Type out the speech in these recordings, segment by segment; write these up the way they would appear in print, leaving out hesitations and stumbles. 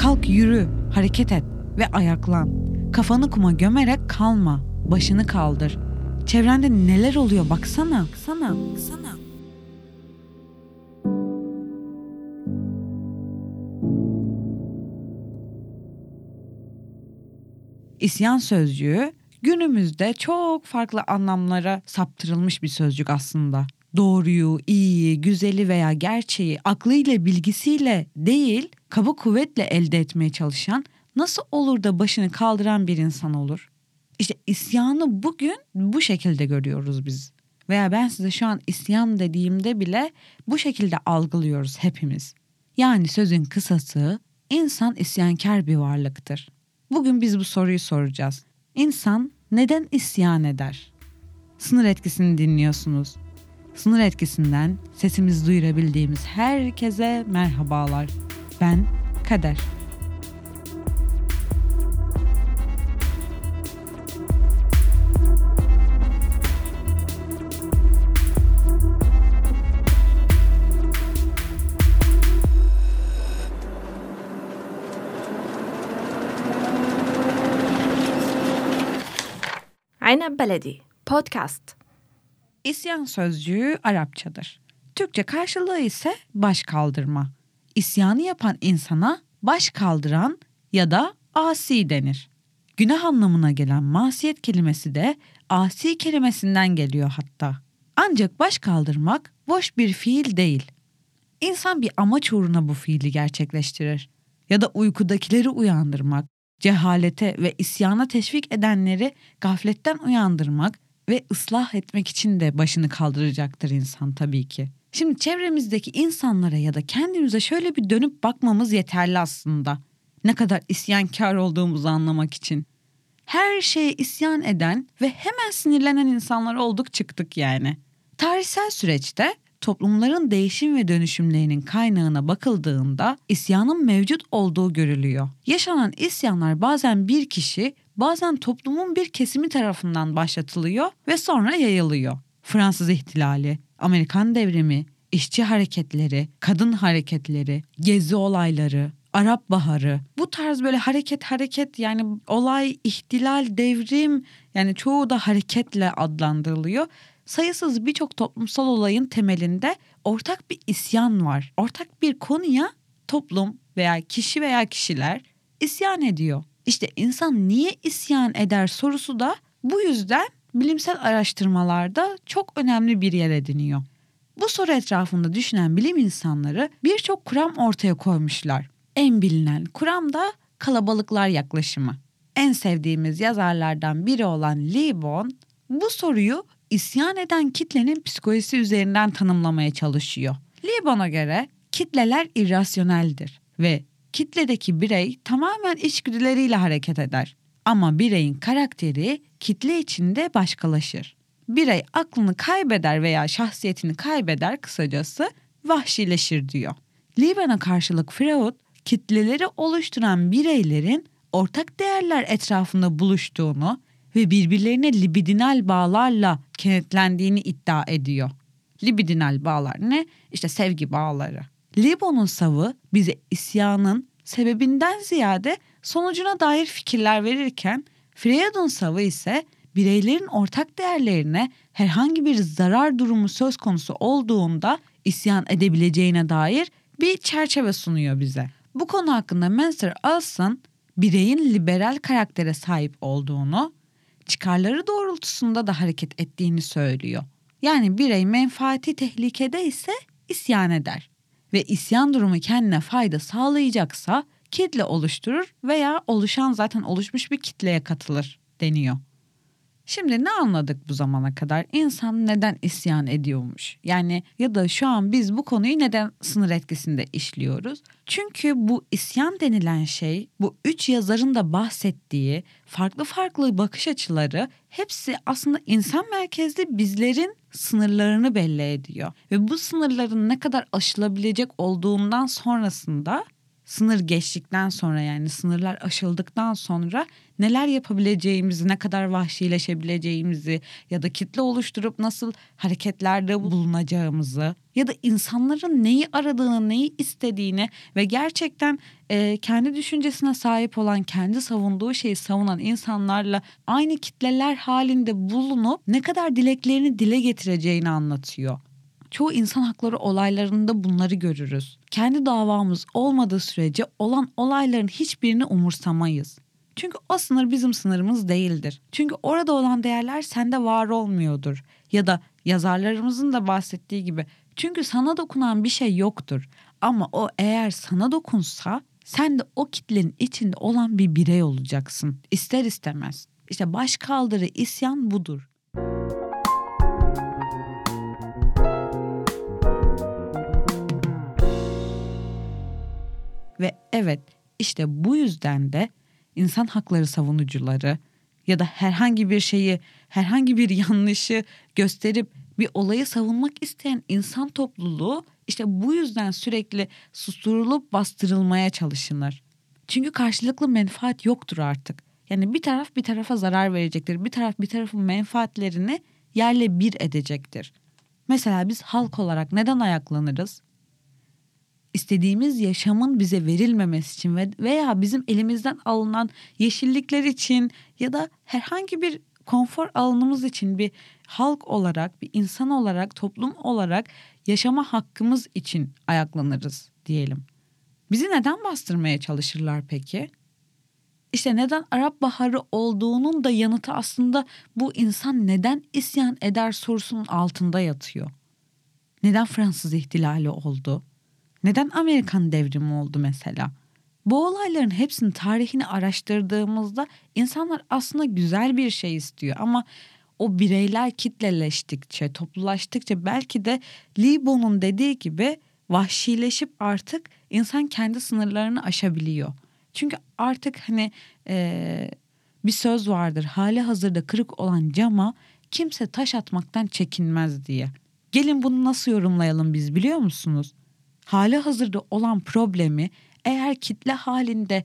Kalk, yürü, hareket et ve ayaklan. Kafanı kuma gömerek kalma, başını kaldır. Çevrende neler oluyor baksana. İsyan sözcüğü günümüzde çok farklı anlamlara saptırılmış bir sözcük aslında. Doğruyu, iyiyi, güzeli veya gerçeği aklıyla, bilgisiyle değil, kaba kuvvetle elde etmeye çalışan, nasıl olur da başını kaldıran bir insan olur? İşte isyanı bugün bu şekilde görüyoruz biz. Veya ben size şu an isyan dediğimde bile bu şekilde algılıyoruz hepimiz. Yani sözün kısası, insan isyankar bir varlıktır. Bugün biz bu soruyu soracağız. İnsan neden isyan eder? Sınır etkisini dinliyorsunuz. Sınır etkisinden sesimizi duyurabildiğimiz herkese merhabalar. Ben Kader. Anne Baladi Podcast. İsyan sözcüğü Arapçadır. Türkçe karşılığı ise baş kaldırma. İsyanı yapan insana baş kaldıran ya da asi denir. Günah anlamına gelen masiyet kelimesi de asi kelimesinden geliyor hatta. Ancak baş kaldırmak boş bir fiil değil. İnsan bir amaç uğruna bu fiili gerçekleştirir. Ya da uykudakileri uyandırmak, cehalete ve isyana teşvik edenleri gafletten uyandırmak ve ıslah etmek için de başını kaldıracaktır insan tabii ki. Şimdi çevremizdeki insanlara ya da kendimize şöyle bir dönüp bakmamız yeterli aslında. Ne kadar isyankar olduğumuzu anlamak için. Her şeye isyan eden ve hemen sinirlenen insanlar olduk çıktık yani. Tarihsel süreçte toplumların değişim ve dönüşümlerinin kaynağına bakıldığında isyanın mevcut olduğu görülüyor. Yaşanan isyanlar bazen bir kişi, bazen toplumun bir kesimi tarafından başlatılıyor ve sonra yayılıyor. Fransız İhtilali, Amerikan Devrimi, işçi hareketleri, kadın hareketleri, gezi olayları, Arap Baharı. Bu tarz böyle hareket yani olay, ihtilal, devrim, yani çoğu da hareketle adlandırılıyor. Sayısız birçok toplumsal olayın temelinde ortak bir isyan var. Ortak bir konuya toplum veya kişi veya kişiler isyan ediyor. İşte insan niye isyan eder sorusu da bu yüzden bilimsel araştırmalarda çok önemli bir yer ediniyor. Bu soru etrafında düşünen bilim insanları birçok kuram ortaya koymuşlar. En bilinen kuram da kalabalıklar yaklaşımı. En sevdiğimiz yazarlardan biri olan Le Bon bu soruyu isyan eden kitlenin psikolojisi üzerinden tanımlamaya çalışıyor. Le Bon'a göre kitleler irrasyoneldir ve kitledeki birey tamamen içgüdüleriyle hareket eder. Ama bireyin karakteri kitle içinde başkalaşır. Birey aklını kaybeder veya şahsiyetini kaybeder, kısacası vahşileşir diyor. Le Bon'a karşılık Freud, kitleleri oluşturan bireylerin ortak değerler etrafında buluştuğunu ve birbirlerine libidinal bağlarla kenetlendiğini iddia ediyor. Libidinal bağlar ne? İşte sevgi bağları. Le Bon'un savı bize isyanın sebebinden ziyade sonucuna dair fikirler verirken, Freud'un savı ise bireylerin ortak değerlerine herhangi bir zarar durumu söz konusu olduğunda isyan edebileceğine dair bir çerçeve sunuyor bize. Bu konu hakkında Mansur Alsan, bireyin liberal karaktere sahip olduğunu, çıkarları doğrultusunda da hareket ettiğini söylüyor. Yani birey menfaati tehlikede ise isyan eder ve isyan durumu kendine fayda sağlayacaksa kitle oluşturur veya oluşan zaten oluşmuş bir kitleye katılır deniyor. Şimdi ne anladık bu zamana kadar? İnsan neden isyan ediyormuş? Yani ya da şu an biz bu konuyu neden sınır etkisinde işliyoruz? Çünkü bu isyan denilen şey, bu üç yazarın da bahsettiği farklı bakış açıları hepsi aslında insan merkezli bizlerin sınırlarını belli ediyor. Ve bu sınırların ne kadar aşılabilecek olduğundan sonrasında sınır geçtikten sonra, yani sınırlar aşıldıktan sonra neler yapabileceğimizi, ne kadar vahşileşebileceğimizi ya da kitle oluşturup nasıl hareketlerde bulunacağımızı ya da insanların neyi aradığını, neyi istediğini ve gerçekten kendi düşüncesine sahip olan, kendi savunduğu şeyi savunan insanlarla aynı kitleler halinde bulunup ne kadar dileklerini dile getireceğini anlatıyor. Çoğu insan hakları olaylarında bunları görürüz. Kendi davamız olmadığı sürece olan olayların hiçbirini umursamayız. Çünkü o sınır bizim sınırımız değildir. Çünkü orada olan değerler sende var olmuyordur. Ya da yazarlarımızın da bahsettiği gibi, çünkü sana dokunan bir şey yoktur. Ama o eğer sana dokunsa sen de o kitlenin içinde olan bir birey olacaksın. İster istemez. İşte başkaldırı, isyan budur. Ve evet, işte bu yüzden de insan hakları savunucuları ya da herhangi bir şeyi, herhangi bir yanlışı gösterip bir olayı savunmak isteyen insan topluluğu işte bu yüzden sürekli susturulup bastırılmaya çalışılır. Çünkü karşılıklı menfaat yoktur artık. Yani bir taraf bir tarafa zarar verecektir. Bir taraf bir tarafın menfaatlerini yerle bir edecektir. Mesela biz halk olarak neden ayaklanırız? İstediğimiz yaşamın bize verilmemesi için veya bizim elimizden alınan yeşillikler için ya da herhangi bir konfor alanımız için bir halk olarak, bir insan olarak, toplum olarak yaşama hakkımız için ayaklanırız diyelim. Bizi neden bastırmaya çalışırlar peki? İşte neden Arap Baharı olduğunun da yanıtı aslında bu insan neden isyan eder sorusunun altında yatıyor. Neden Fransız İhtilali oldu? Neden Amerikan Devrimi oldu mesela? Bu olayların hepsinin tarihini araştırdığımızda insanlar aslında güzel bir şey istiyor ama o bireyler kitleleştikçe, toplulaştıkça belki de Le Bon'un dediği gibi vahşileşip artık insan kendi sınırlarını aşabiliyor. Çünkü artık hani bir söz vardır, hali hazırda kırık olan cama kimse taş atmaktan çekinmez diye. Gelin bunu nasıl yorumlayalım biz, biliyor musunuz? Hali hazırda olan problemi eğer kitle halinde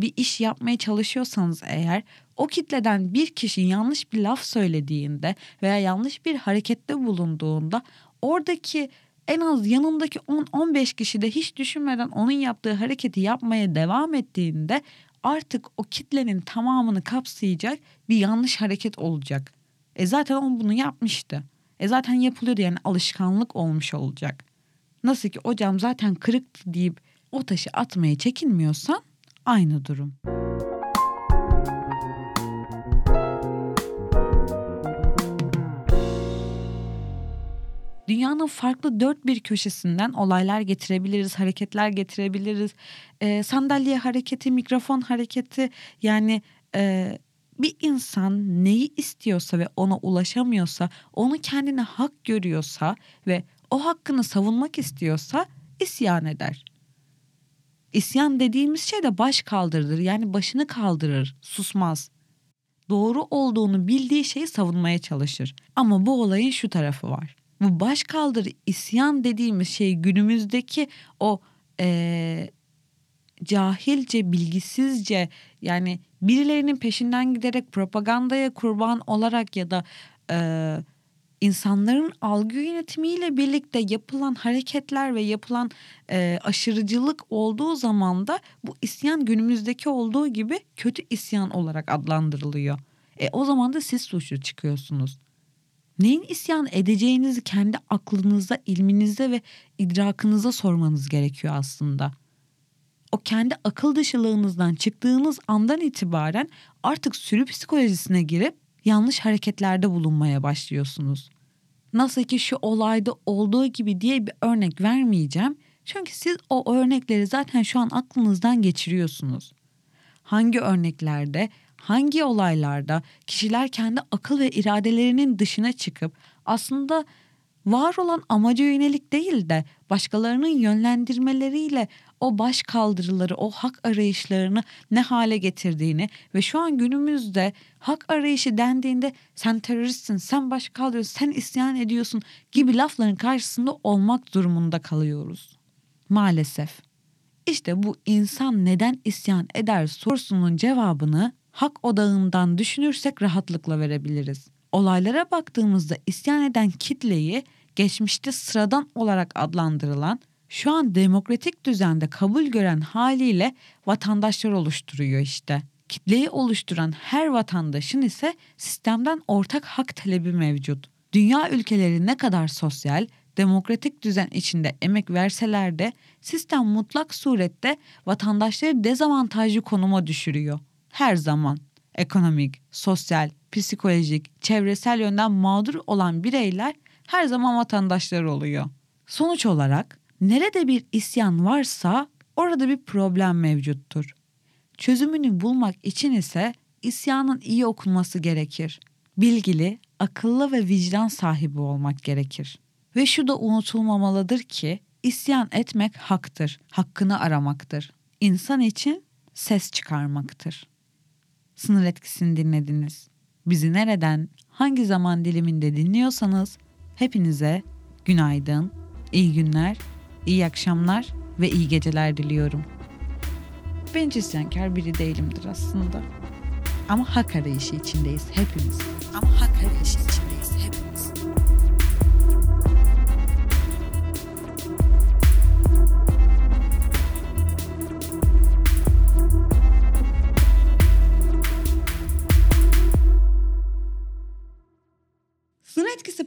bir iş yapmaya çalışıyorsanız, eğer o kitleden bir kişi yanlış bir laf söylediğinde veya yanlış bir harekette bulunduğunda oradaki en az yanındaki 10-15 kişi de hiç düşünmeden onun yaptığı hareketi yapmaya devam ettiğinde artık o kitlenin tamamını kapsayacak bir yanlış hareket olacak. Zaten o bunu yapmıştı. Zaten yapılıyordu, yani alışkanlık olmuş olacak. Nasıl ki o cam zaten kırıktı deyip o taşı atmaya çekinmiyorsan aynı durum. Dünyanın farklı dört bir köşesinden olaylar getirebiliriz, hareketler getirebiliriz. Sandalye hareketi, mikrofon hareketi, yani... Bir insan neyi istiyorsa ve ona ulaşamıyorsa, onu kendine hak görüyorsa ve o hakkını savunmak istiyorsa isyan eder. İsyan dediğimiz şey de baş kaldırır, yani başını kaldırır, susmaz. Doğru olduğunu bildiği şeyi savunmaya çalışır. Ama bu olayın şu tarafı var. Bu baş kaldırı, isyan dediğimiz şey günümüzdeki o cahilce, bilgisizce, yani birilerinin peşinden giderek propagandaya kurban olarak ya da insanların algı yönetimiyle birlikte yapılan hareketler ve yapılan aşırıcılık olduğu zaman da bu isyan günümüzdeki olduğu gibi kötü isyan olarak adlandırılıyor. O zaman da siz suçlu çıkıyorsunuz. Neyin isyan edeceğinizi kendi aklınıza, ilminize ve idrakınıza sormanız gerekiyor aslında. O kendi akıl dışılığınızdan çıktığınız andan itibaren artık sürü psikolojisine girip yanlış hareketlerde bulunmaya başlıyorsunuz. Nasıl ki şu olayda olduğu gibi diye bir örnek vermeyeceğim. Çünkü siz o örnekleri zaten şu an aklınızdan geçiriyorsunuz. Hangi örneklerde, hangi olaylarda kişiler kendi akıl ve iradelerinin dışına çıkıp aslında var olan amaca yönelik değil de başkalarının yönlendirmeleriyle o baş kaldırıları, o hak arayışlarını ne hale getirdiğini ve şu an günümüzde hak arayışı dendiğinde sen teröristsin, sen baş kaldırıyorsun, sen isyan ediyorsun gibi lafların karşısında olmak durumunda kalıyoruz. Maalesef. İşte bu insan neden isyan eder sorusunun cevabını hak odağından düşünürsek rahatlıkla verebiliriz. Olaylara baktığımızda isyan eden kitleyi geçmişte sıradan olarak adlandırılan, şu an demokratik düzende kabul gören haliyle vatandaşlar oluşturuyor işte. Kitleyi oluşturan her vatandaşın ise sistemden ortak hak talebi mevcut. Dünya ülkeleri ne kadar sosyal, demokratik düzen içinde emek verseler de sistem mutlak surette vatandaşları dezavantajlı konuma düşürüyor. Her zaman ekonomik, sosyal, psikolojik, çevresel yönden mağdur olan bireyler her zaman vatandaşlar oluyor. Sonuç olarak nerede bir isyan varsa orada bir problem mevcuttur. Çözümünü bulmak için ise isyanın iyi okunması gerekir. Bilgili, akıllı ve vicdan sahibi olmak gerekir. Ve şu da unutulmamalıdır ki isyan etmek haktır, hakkını aramaktır. İnsan için ses çıkarmaktır. Sınır Etkisi'ni dinlediniz. Bizi nereden, hangi zaman diliminde dinliyorsanız hepinize günaydın, iyi günler, iyi akşamlar ve iyi geceler diliyorum. Ben hiç isyankar biri değilimdir aslında. Ama hak arayışı içindeyiz hepimiz. Ama hak arayışı içindeyiz hepimiz. Sınır Etkisi